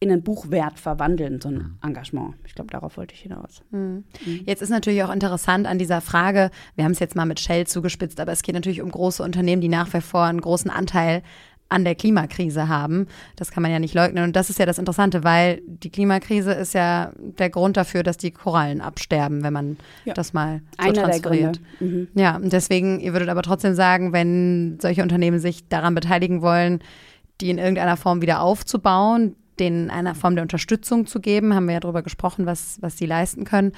in einen Buchwert verwandeln, so ein Engagement. Ich glaube, darauf wollte ich hinaus. Mhm. Jetzt ist natürlich auch interessant an dieser Frage, wir haben es jetzt mal mit Shell zugespitzt, aber es geht natürlich um große Unternehmen, die nach wie vor einen großen Anteil an der Klimakrise haben. Das kann man ja nicht leugnen. Und das ist ja das Interessante, weil die Klimakrise ist ja der Grund dafür, dass die Korallen absterben, wenn man ja. das mal so Einer transferiert. Der Gründe. Mhm. Ja, und deswegen, ihr würdet aber trotzdem sagen, wenn solche Unternehmen sich daran beteiligen wollen, die in irgendeiner Form wieder aufzubauen, denen eine Form der Unterstützung zu geben, haben wir ja darüber gesprochen, was, was sie leisten können.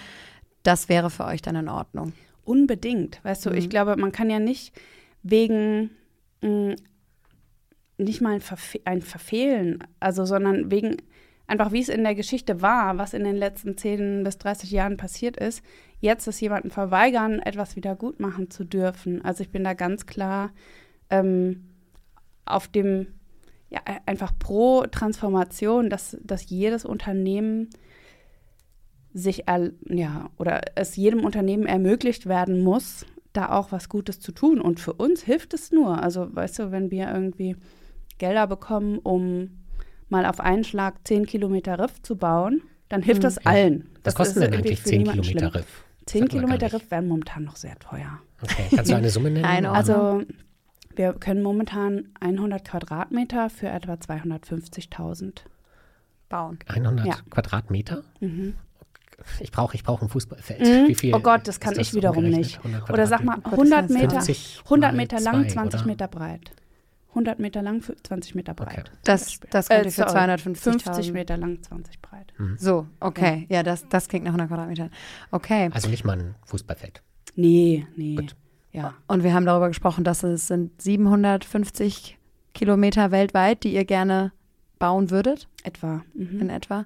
Das wäre für euch dann in Ordnung. Unbedingt, weißt du, mhm. ich glaube, man kann ja nicht wegen, mh, nicht mal ein, Verfe- ein Verfehlen, also sondern wegen, einfach wie es in der Geschichte war, was in den letzten zehn bis dreißig Jahren passiert ist, jetzt es jemandem verweigern, etwas wieder gut machen zu dürfen. Also ich bin da ganz klar ähm, auf dem Ja, einfach pro Transformation, dass, dass jedes Unternehmen sich, er, ja, oder es jedem Unternehmen ermöglicht werden muss, da auch was Gutes zu tun. Und für uns hilft es nur. Also, weißt du, wenn wir irgendwie Gelder bekommen, um mal auf einen Schlag zehn Kilometer Riff zu bauen, dann hilft mhm. das allen. Was das kostet denn eigentlich zehn Kilometer Riff? zehn Kilometer Riff werden momentan noch sehr teuer. Okay, kannst du eine Summe nennen? Eine also, wir können momentan hundert Quadratmeter für etwa zweihundertfünfzigtausend bauen. hundert ja. Quadratmeter? Mhm. Ich brauche ich brauch ein Fußballfeld. Mhm. Wie viel oh Gott, das kann das ich wiederum nicht. Oder sag mal, hundert Meter, hundert Meter lang, zwanzig oder? Meter breit. hundert Meter lang, zwanzig Meter breit. Okay. Das, das könnte äh, für zweihundertfünfzigtausend. fünfzig Meter lang, zwanzig breit. Mhm. So, okay. Ja, ja das, das klingt nach hundert Quadratmetern. Okay. Also nicht mal ein Fußballfeld. Nee, nee. Gut. Ja. Und wir haben darüber gesprochen, dass es sind siebenhundertfünfzig Kilometer weltweit, die ihr gerne bauen würdet? Etwa. Mhm. In etwa.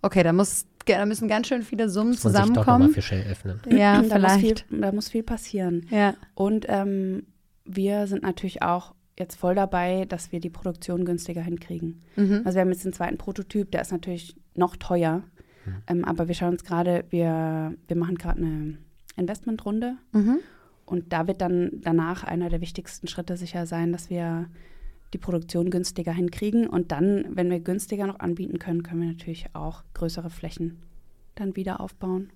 Okay, da, muss, da müssen ganz schön viele Summen das zusammenkommen. Muss man sich doch mal für Shell öffnen. Ja, da vielleicht. Muss viel, da muss viel passieren. Ja. Und ähm, wir sind natürlich auch jetzt voll dabei, dass wir die Produktion günstiger hinkriegen. Mhm. Also wir haben jetzt den zweiten Prototyp, der ist natürlich noch teuer. Mhm. Ähm, aber wir schauen uns gerade, wir, wir machen gerade eine Investmentrunde. Mhm. Und da wird dann danach einer der wichtigsten Schritte sicher sein, dass wir die Produktion günstiger hinkriegen. Und dann, wenn wir günstiger noch anbieten können, können wir natürlich auch größere Flächen dann wieder aufbauen.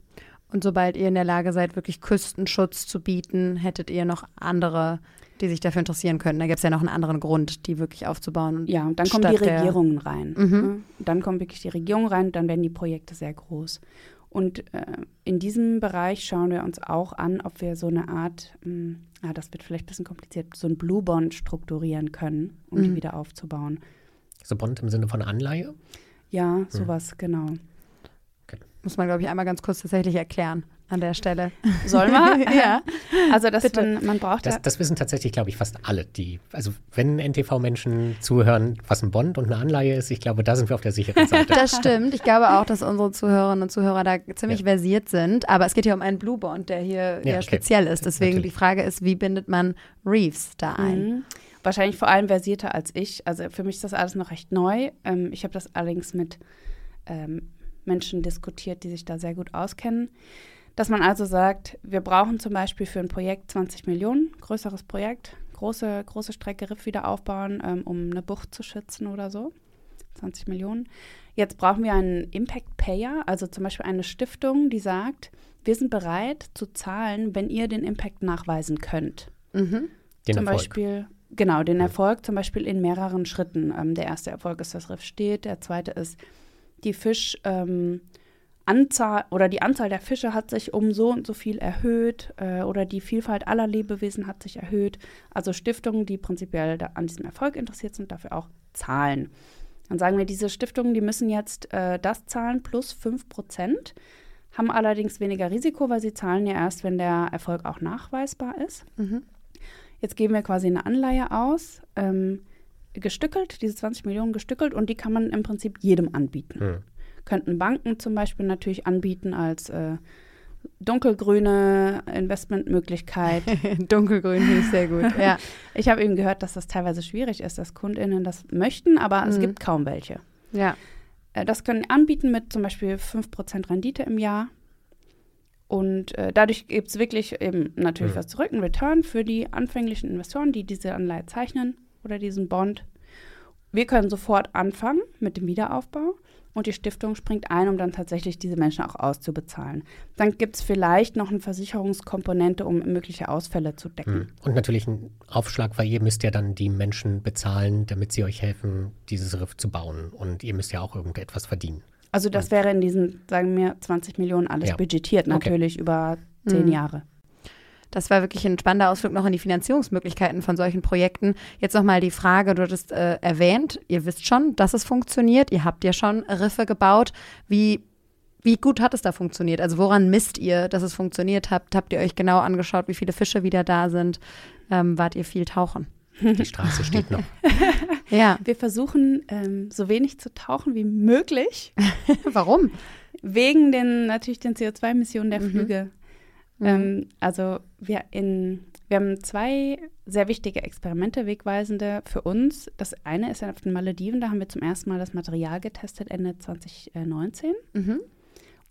Und sobald ihr in der Lage seid, wirklich Küstenschutz zu bieten, hättet ihr noch andere, die sich dafür interessieren könnten. Da gäbe es ja noch einen anderen Grund, die wirklich aufzubauen. Ja, und dann kommen die Regierungen rein. Mhm. Dann kommen wirklich die Regierungen rein, dann werden die Projekte sehr groß. Und äh, in diesem Bereich schauen wir uns auch an, ob wir so eine Art, mh, ah, das wird vielleicht ein bisschen kompliziert, so ein Blue Bond strukturieren können, um mhm. die wieder aufzubauen. So Bond im Sinne von Anleihe? Ja, sowas, mhm. genau. Okay. Muss man, glaube ich, einmal ganz kurz tatsächlich erklären. an der Stelle. Sollen wir? Ja. Also das, man, man braucht das, ja. Das wissen tatsächlich, glaube ich, fast alle, die, also wenn N T V-Menschen zuhören, was ein Bond und eine Anleihe ist, ich glaube, da sind wir auf der sicheren Seite. Das stimmt. Ich glaube auch, dass unsere Zuhörerinnen und Zuhörer da ziemlich ja. versiert sind. Aber es geht hier um einen Blue Bond, der hier ja, okay. speziell ist. Deswegen Natürlich. die Frage ist, wie bindet man Reefs da ein? Mhm. Wahrscheinlich vor allem versierter als ich. Also für mich ist das alles noch recht neu. Ähm, ich habe das allerdings mit ähm, Menschen diskutiert, die sich da sehr gut auskennen. Dass man also sagt, wir brauchen zum Beispiel für ein Projekt zwanzig Millionen, größeres Projekt, große, große Strecke Riff wieder aufbauen, ähm, um eine Bucht zu schützen oder so, zwanzig Millionen. Jetzt brauchen wir einen Impact Payer, also zum Beispiel eine Stiftung, die sagt, wir sind bereit zu zahlen, wenn ihr den Impact nachweisen könnt. Mhm. Den zum Erfolg. Beispiel, genau, den Erfolg zum Beispiel in mehreren Schritten. Ähm, der erste Erfolg ist, dass Riff steht, der zweite ist, die Fisch... Ähm, Anzahl oder die Anzahl der Fische hat sich um so und so viel erhöht äh, oder die Vielfalt aller Lebewesen hat sich erhöht. Also Stiftungen, die prinzipiell da an diesem Erfolg interessiert sind, dafür auch zahlen. Dann sagen wir, diese Stiftungen, die müssen jetzt äh, das zahlen plus fünf Prozent, haben allerdings weniger Risiko, weil sie zahlen ja erst, wenn der Erfolg auch nachweisbar ist. Mhm. Jetzt geben wir quasi eine Anleihe aus, ähm, gestückelt, diese zwanzig Millionen gestückelt und die kann man im Prinzip jedem anbieten. Mhm. Könnten Banken zum Beispiel natürlich anbieten als äh, dunkelgrüne Investmentmöglichkeit. Dunkelgrün finde ich sehr gut. Ja. Ich habe eben gehört, dass das teilweise schwierig ist, dass KundInnen das möchten, aber mhm. es gibt kaum welche. Ja. Äh, das können anbieten mit zum Beispiel fünf Prozent Rendite im Jahr. Und äh, dadurch gibt es wirklich eben natürlich mhm. was zurück, einen Return für die anfänglichen Investoren, die diese Anleihe zeichnen oder diesen Bond. Wir können sofort anfangen mit dem Wiederaufbau. Und die Stiftung springt ein, um dann tatsächlich diese Menschen auch auszubezahlen. Dann gibt es vielleicht noch eine Versicherungskomponente, um mögliche Ausfälle zu decken. Und natürlich ein Aufschlag, weil ihr müsst ja dann die Menschen bezahlen, damit sie euch helfen, dieses Riff zu bauen. Und ihr müsst ja auch irgendetwas verdienen. Also das Und wäre in diesen, sagen wir, zwanzig Millionen alles ja. budgetiert, natürlich okay. über zehn mhm. Jahre. Das war wirklich ein spannender Ausflug noch in die Finanzierungsmöglichkeiten von solchen Projekten. Jetzt nochmal die Frage, du hattest äh, erwähnt, ihr wisst schon, dass es funktioniert. Ihr habt ja schon Riffe gebaut. Wie, wie gut hat es da funktioniert? Also woran misst ihr, dass es funktioniert habt? Habt ihr euch genau angeschaut, wie viele Fische wieder da sind? Ähm, wart ihr viel tauchen? Die Straße steht noch. Ja. Wir versuchen, ähm, so wenig zu tauchen wie möglich. Warum? Wegen den natürlich den C O zwei Emissionen der mhm. Flüge. Mhm. Ähm, also wir, in, wir haben zwei sehr wichtige Experimente, wegweisende für uns. Das eine ist auf den Malediven, da haben wir zum ersten Mal das Material getestet, Ende zwanzig neunzehn. Mhm.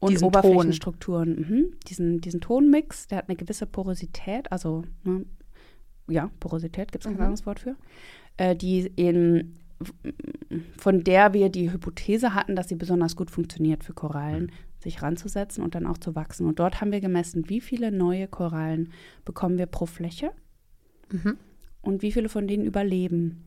Und diesen Oberflächenstrukturen, mhm. diesen, diesen Tonmix, der hat eine gewisse Porosität, also ne, ja, Porosität, gibt es kein mhm. anderes Wort für, äh, die in, von der wir die Hypothese hatten, dass sie besonders gut funktioniert für Korallen. Mhm. sich ranzusetzen und dann auch zu wachsen. Und dort haben wir gemessen, wie viele neue Korallen bekommen wir pro Fläche mhm. und wie viele von denen überleben.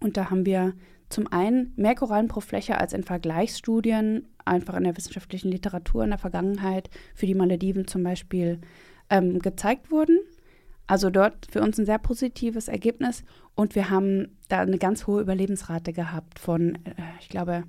Und da haben wir zum einen mehr Korallen pro Fläche als in Vergleichsstudien, einfach in der wissenschaftlichen Literatur in der Vergangenheit, für die Malediven zum Beispiel, ähm, gezeigt wurden. Also dort für uns ein sehr positives Ergebnis. Und wir haben da eine ganz hohe Überlebensrate gehabt von, äh, ich glaube,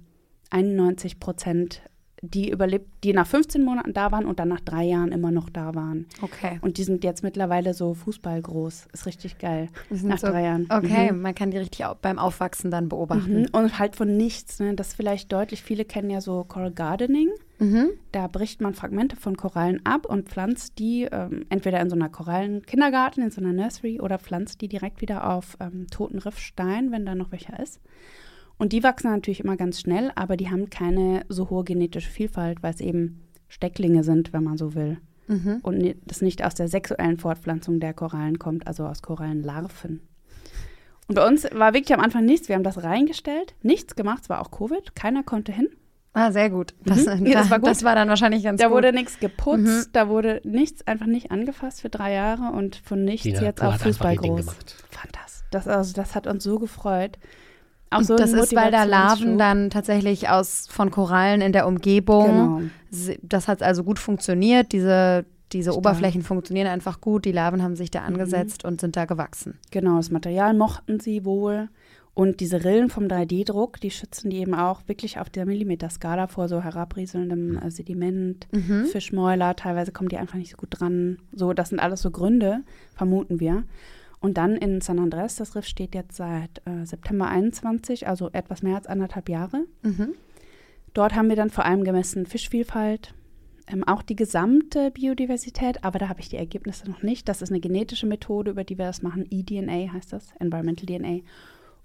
einundneunzig Prozent, die überlebt, die nach fünfzehn Monaten da waren und dann nach drei Jahren immer noch da waren. Okay. Und die sind jetzt mittlerweile so fußballgroß. Ist richtig geil. Nach so, drei Jahren. Okay, mhm. man kann die richtig beim Aufwachsen dann beobachten. Mhm. Und halt von nichts. Ne? Das vielleicht deutlich, viele kennen ja so Coral Gardening. Mhm. Da bricht man Fragmente von Korallen ab und pflanzt die ähm, entweder in so einer Korallenkindergarten, in so einer Nursery oder pflanzt die direkt wieder auf ähm, toten Riffstein, wenn da noch welcher ist. Und die wachsen natürlich immer ganz schnell, aber die haben keine so hohe genetische Vielfalt, weil es eben Stecklinge sind, wenn man so will. Mhm. Und das nicht aus der sexuellen Fortpflanzung der Korallen kommt, also aus Korallenlarven. Und bei uns war wirklich am Anfang nichts. Wir haben das reingestellt, nichts gemacht, es war auch Covid, keiner konnte hin. Ah, sehr gut. Das, mhm. da, das, war gut. das war dann wahrscheinlich ganz da gut. Da wurde nichts geputzt, mhm. da wurde nichts, einfach nicht angefasst für drei Jahre und von nichts Dina, jetzt auf Fußball groß. Fantastisch. Das, also, das hat uns so gefreut. Auch so das ist, weil da Larven dann tatsächlich aus von Korallen in der Umgebung, genau. das hat also gut funktioniert, diese, diese Oberflächen funktionieren einfach gut, die Larven haben sich da angesetzt mhm. und sind da gewachsen. Genau, das Material mochten sie wohl Und diese Rillen vom drei D Druck, die schützen die eben auch wirklich auf der Millimeterskala vor so herabrieselndem äh, Sediment, mhm. Fischmäuler, teilweise kommen die einfach nicht so gut dran. So, das sind alles so Gründe, vermuten wir. Und dann in San Andrés, das Riff steht jetzt seit äh, September einundzwanzig, also etwas mehr als anderthalb Jahre. Mhm. Dort haben wir dann vor allem gemessen Fischvielfalt, ähm, auch die gesamte Biodiversität, aber da habe ich die Ergebnisse noch nicht. Das ist eine genetische Methode, über die wir das machen, E D N A heißt das, Environmental D N A.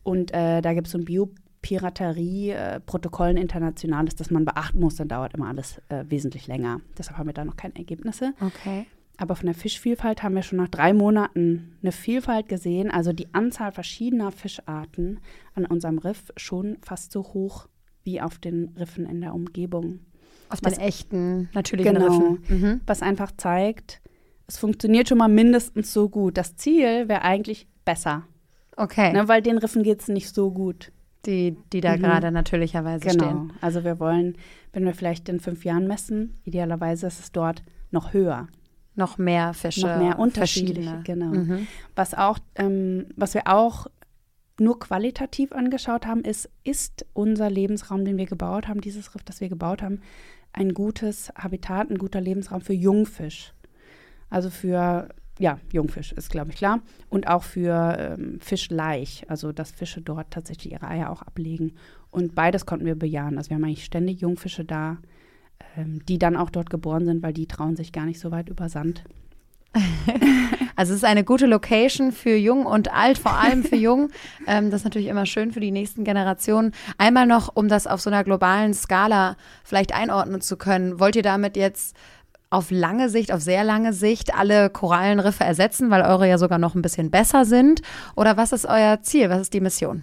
Und äh, da gibt es so ein Biopiraterie-Protokoll, ein internationales, das man beachten muss. Dann dauert immer alles äh, wesentlich länger. Deshalb haben wir da noch keine Ergebnisse. Okay. Aber von der Fischvielfalt haben wir schon nach drei Monaten eine Vielfalt gesehen. Also die Anzahl verschiedener Fischarten an unserem Riff schon fast so hoch wie auf den Riffen in der Umgebung. Auf den echten, natürlichen Riffen. Genau, mhm. Was einfach zeigt, es funktioniert schon mal mindestens so gut. Das Ziel wäre eigentlich besser. Okay. Ne, weil den Riffen geht es nicht so gut. Die, die da mhm. gerade natürlicherweise genau. stehen. Genau. Also wir wollen, wenn wir vielleicht in fünf Jahren messen, idealerweise ist es dort noch höher. Noch mehr Fische. Noch mehr unterschiedliche, genau. Mhm. Was auch, ähm, was wir auch nur qualitativ angeschaut haben, ist, ist unser Lebensraum, den wir gebaut haben, dieses Riff, das wir gebaut haben, ein gutes Habitat, ein guter Lebensraum für Jungfisch. Also für Ja, Jungfisch ist, glaube ich, klar. Und auch für ähm, Fischlaich, also dass Fische dort tatsächlich ihre Eier auch ablegen. Und beides konnten wir bejahen. Also wir haben eigentlich ständig Jungfische da, ähm, die dann auch dort geboren sind, weil die trauen sich gar nicht so weit über Sand. Also es ist eine gute Location für Jung und Alt, vor allem für Jung. Ähm, das ist natürlich immer schön für die nächsten Generationen. Einmal noch, um das auf so einer globalen Skala vielleicht einordnen zu können, wollt ihr damit jetzt auf lange Sicht, auf sehr lange Sicht alle Korallenriffe ersetzen, weil eure ja sogar noch ein bisschen besser sind? Oder was ist euer Ziel? Was ist die Mission?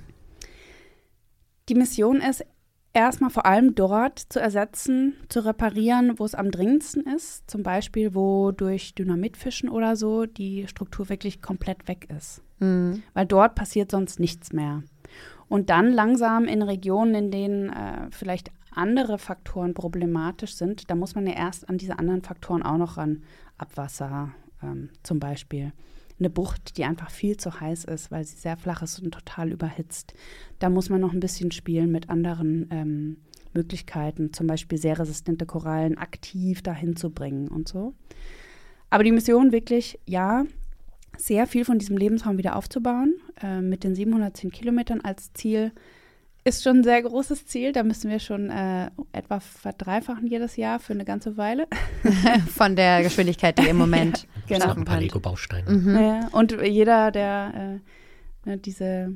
Die Mission ist, erstmal vor allem dort zu ersetzen, zu reparieren, wo es am dringendsten ist. Zum Beispiel, wo durch Dynamitfischen oder so die Struktur wirklich komplett weg ist. Mhm. Weil dort passiert sonst nichts mehr. Und dann langsam in Regionen, in denen äh, vielleicht andere Faktoren problematisch sind, da muss man ja erst an diese anderen Faktoren auch noch ran. Abwasser ähm, zum Beispiel. Eine Bucht, die einfach viel zu heiß ist, weil sie sehr flach ist und total überhitzt. Da muss man noch ein bisschen spielen mit anderen ähm, Möglichkeiten, zum Beispiel sehr resistente Korallen aktiv dahin zu bringen und so. Aber die Mission wirklich, ja, sehr viel von diesem Lebensraum wieder aufzubauen, äh, mit den siebenhundertzehn Kilometern als Ziel, ist schon ein sehr großes Ziel. Da müssen wir schon äh, etwa verdreifachen jedes Jahr für eine ganze Weile. Von der Geschwindigkeit, die im Moment ja, genau. ein paar Lego-Bausteine. Mhm. Ja, und jeder, der äh, ne, diese,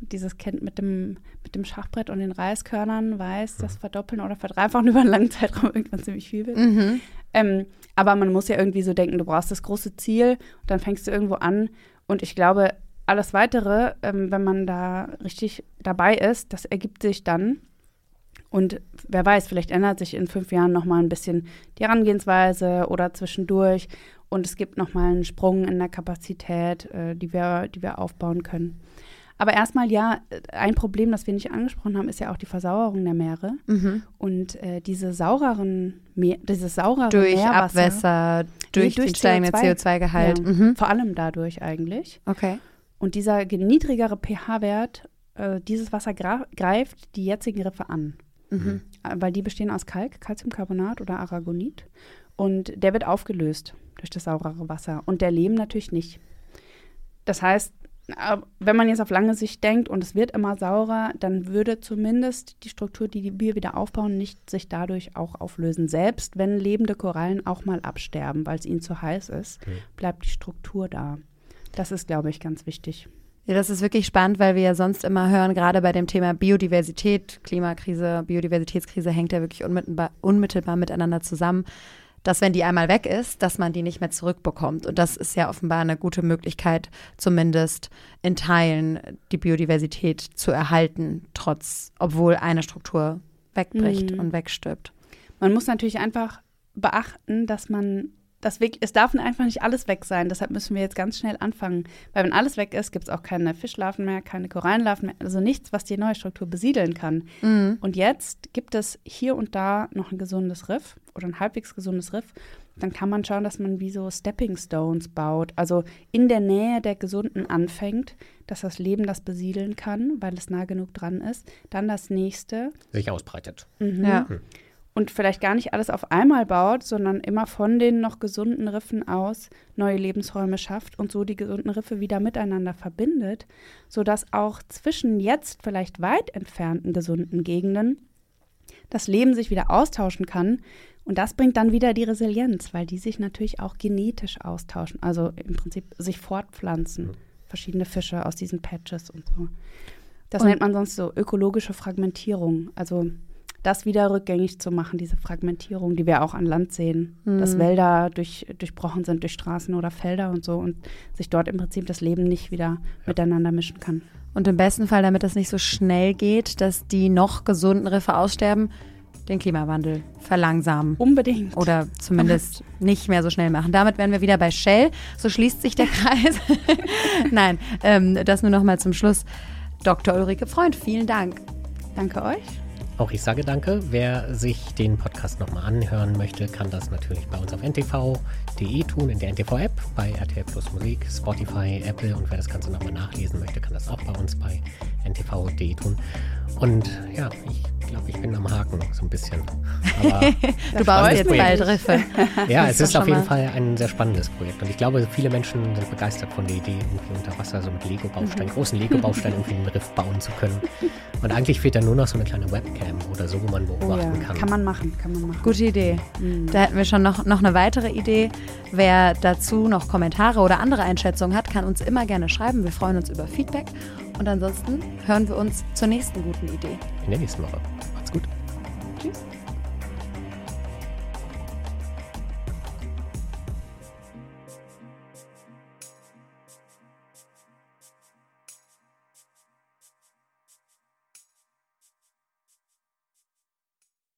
dieses kennt mit dem, mit dem Schachbrett und den Reiskörnern, weiß, dass Verdoppeln oder Verdreifachen über einen langen Zeitraum irgendwann ziemlich viel wird. Mhm. Ähm, aber man muss ja irgendwie so denken, du brauchst das große Ziel und dann fängst du irgendwo an. Und ich glaube, alles Weitere, ähm, wenn man da richtig dabei ist, das ergibt sich dann. Und wer weiß, vielleicht ändert sich in fünf Jahren nochmal ein bisschen die Herangehensweise oder zwischendurch. Und es gibt nochmal einen Sprung in der Kapazität, äh, die wir, die wir aufbauen können. Aber erstmal, ja, ein Problem, das wir nicht angesprochen haben, ist ja auch die Versauerung der Meere. Mhm. Und äh, diese saureren Meer, dieses saurere durch Meerwasser. Abwässer, durch, nee, durch den steigenden C O zwei Gehalt. Ja, mhm. Vor allem dadurch eigentlich. Okay. Und dieser niedrigere pH-Wert, äh, dieses Wasser gra- greift die jetzigen Riffe an. Mhm. Weil die bestehen aus Kalk, Calciumcarbonat oder Aragonit. Und der wird aufgelöst durch das saurere Wasser. Und der Lehm natürlich nicht. Das heißt, wenn man jetzt auf lange Sicht denkt und es wird immer saurer, dann würde zumindest die Struktur, die wir wieder aufbauen, nicht sich dadurch auch auflösen. Selbst wenn lebende Korallen auch mal absterben, weil es ihnen zu heiß ist, okay, bleibt die Struktur da. Das ist, glaube ich, ganz wichtig. Ja, das ist wirklich spannend, weil wir ja sonst immer hören, gerade bei dem Thema Biodiversität, Klimakrise, Biodiversitätskrise hängt ja wirklich unmittelbar, unmittelbar miteinander zusammen, dass wenn die einmal weg ist, dass man die nicht mehr zurückbekommt. Und das ist ja offenbar eine gute Möglichkeit, zumindest in Teilen die Biodiversität zu erhalten, trotz, obwohl eine Struktur wegbricht mhm. und wegstirbt. Man muss natürlich einfach beachten, dass man Das weg, es darf einfach nicht alles weg sein, deshalb müssen wir jetzt ganz schnell anfangen. Weil wenn alles weg ist, gibt es auch keine Fischlarven mehr, keine Korallenlarven mehr, also nichts, was die neue Struktur besiedeln kann. Mhm. Und jetzt gibt es hier und da noch ein gesundes Riff oder ein halbwegs gesundes Riff, dann kann man schauen, dass man wie so Stepping Stones baut, also in der Nähe der Gesunden anfängt, dass das Leben das besiedeln kann, weil es nah genug dran ist, dann das Nächste. Sich ausbreitet. Mhm. Ja. Mhm. Und vielleicht gar nicht alles auf einmal baut, sondern immer von den noch gesunden Riffen aus neue Lebensräume schafft und so die gesunden Riffe wieder miteinander verbindet, sodass auch zwischen jetzt vielleicht weit entfernten gesunden Gegenden das Leben sich wieder austauschen kann. Und das bringt dann wieder die Resilienz, weil die sich natürlich auch genetisch austauschen, also im Prinzip sich fortpflanzen, verschiedene Fische aus diesen Patches und so. Das und nennt man sonst so ökologische Fragmentierung, also das wieder rückgängig zu machen, diese Fragmentierung, die wir auch an Land sehen, mhm. dass Wälder durch, durchbrochen sind durch Straßen oder Felder und so und sich dort im Prinzip das Leben nicht wieder ja. miteinander mischen kann. Und im besten Fall, damit das nicht so schnell geht, dass die noch gesunden Riffe aussterben, den Klimawandel verlangsamen. Unbedingt. Oder zumindest nicht mehr so schnell machen. Damit wären wir wieder bei Shell. So schließt sich der Kreis. Nein, ähm, das nur noch mal zum Schluss. Doktor Ulrike Pfreundt, vielen Dank. Danke euch. Auch ich sage danke. Wer sich den Podcast nochmal anhören möchte, kann das natürlich bei uns auf n t v punkt d e tun, in der N T V App, bei R T L Plus Musik, Spotify, Apple. Und wer das Ganze nochmal nachlesen möchte, kann das auch bei uns bei n t v punkt d e tun. Und ja, ich glaube, ich bin am Haken so ein bisschen. Aber du baust jetzt bald Riffe. Ja, es ist auf jeden Fall ein sehr spannendes Projekt. Und ich glaube, viele Menschen sind begeistert von der Idee, irgendwie unter Wasser so mit Lego-Bausteinen, mhm. großen Lego-Bausteinen irgendwie einen Riff bauen zu können. Und eigentlich fehlt da nur noch so eine kleine Webcam oder so, wo man beobachten oh ja. kann. Kann man machen, kann man machen. Gute Idee. Mhm. Da hätten wir schon noch, noch eine weitere Idee. Wer dazu noch Kommentare oder andere Einschätzungen hat, kann uns immer gerne schreiben. Wir freuen uns über Feedback. Und ansonsten hören wir uns zur nächsten guten Idee. In der nächsten Woche. Macht's gut. Tschüss.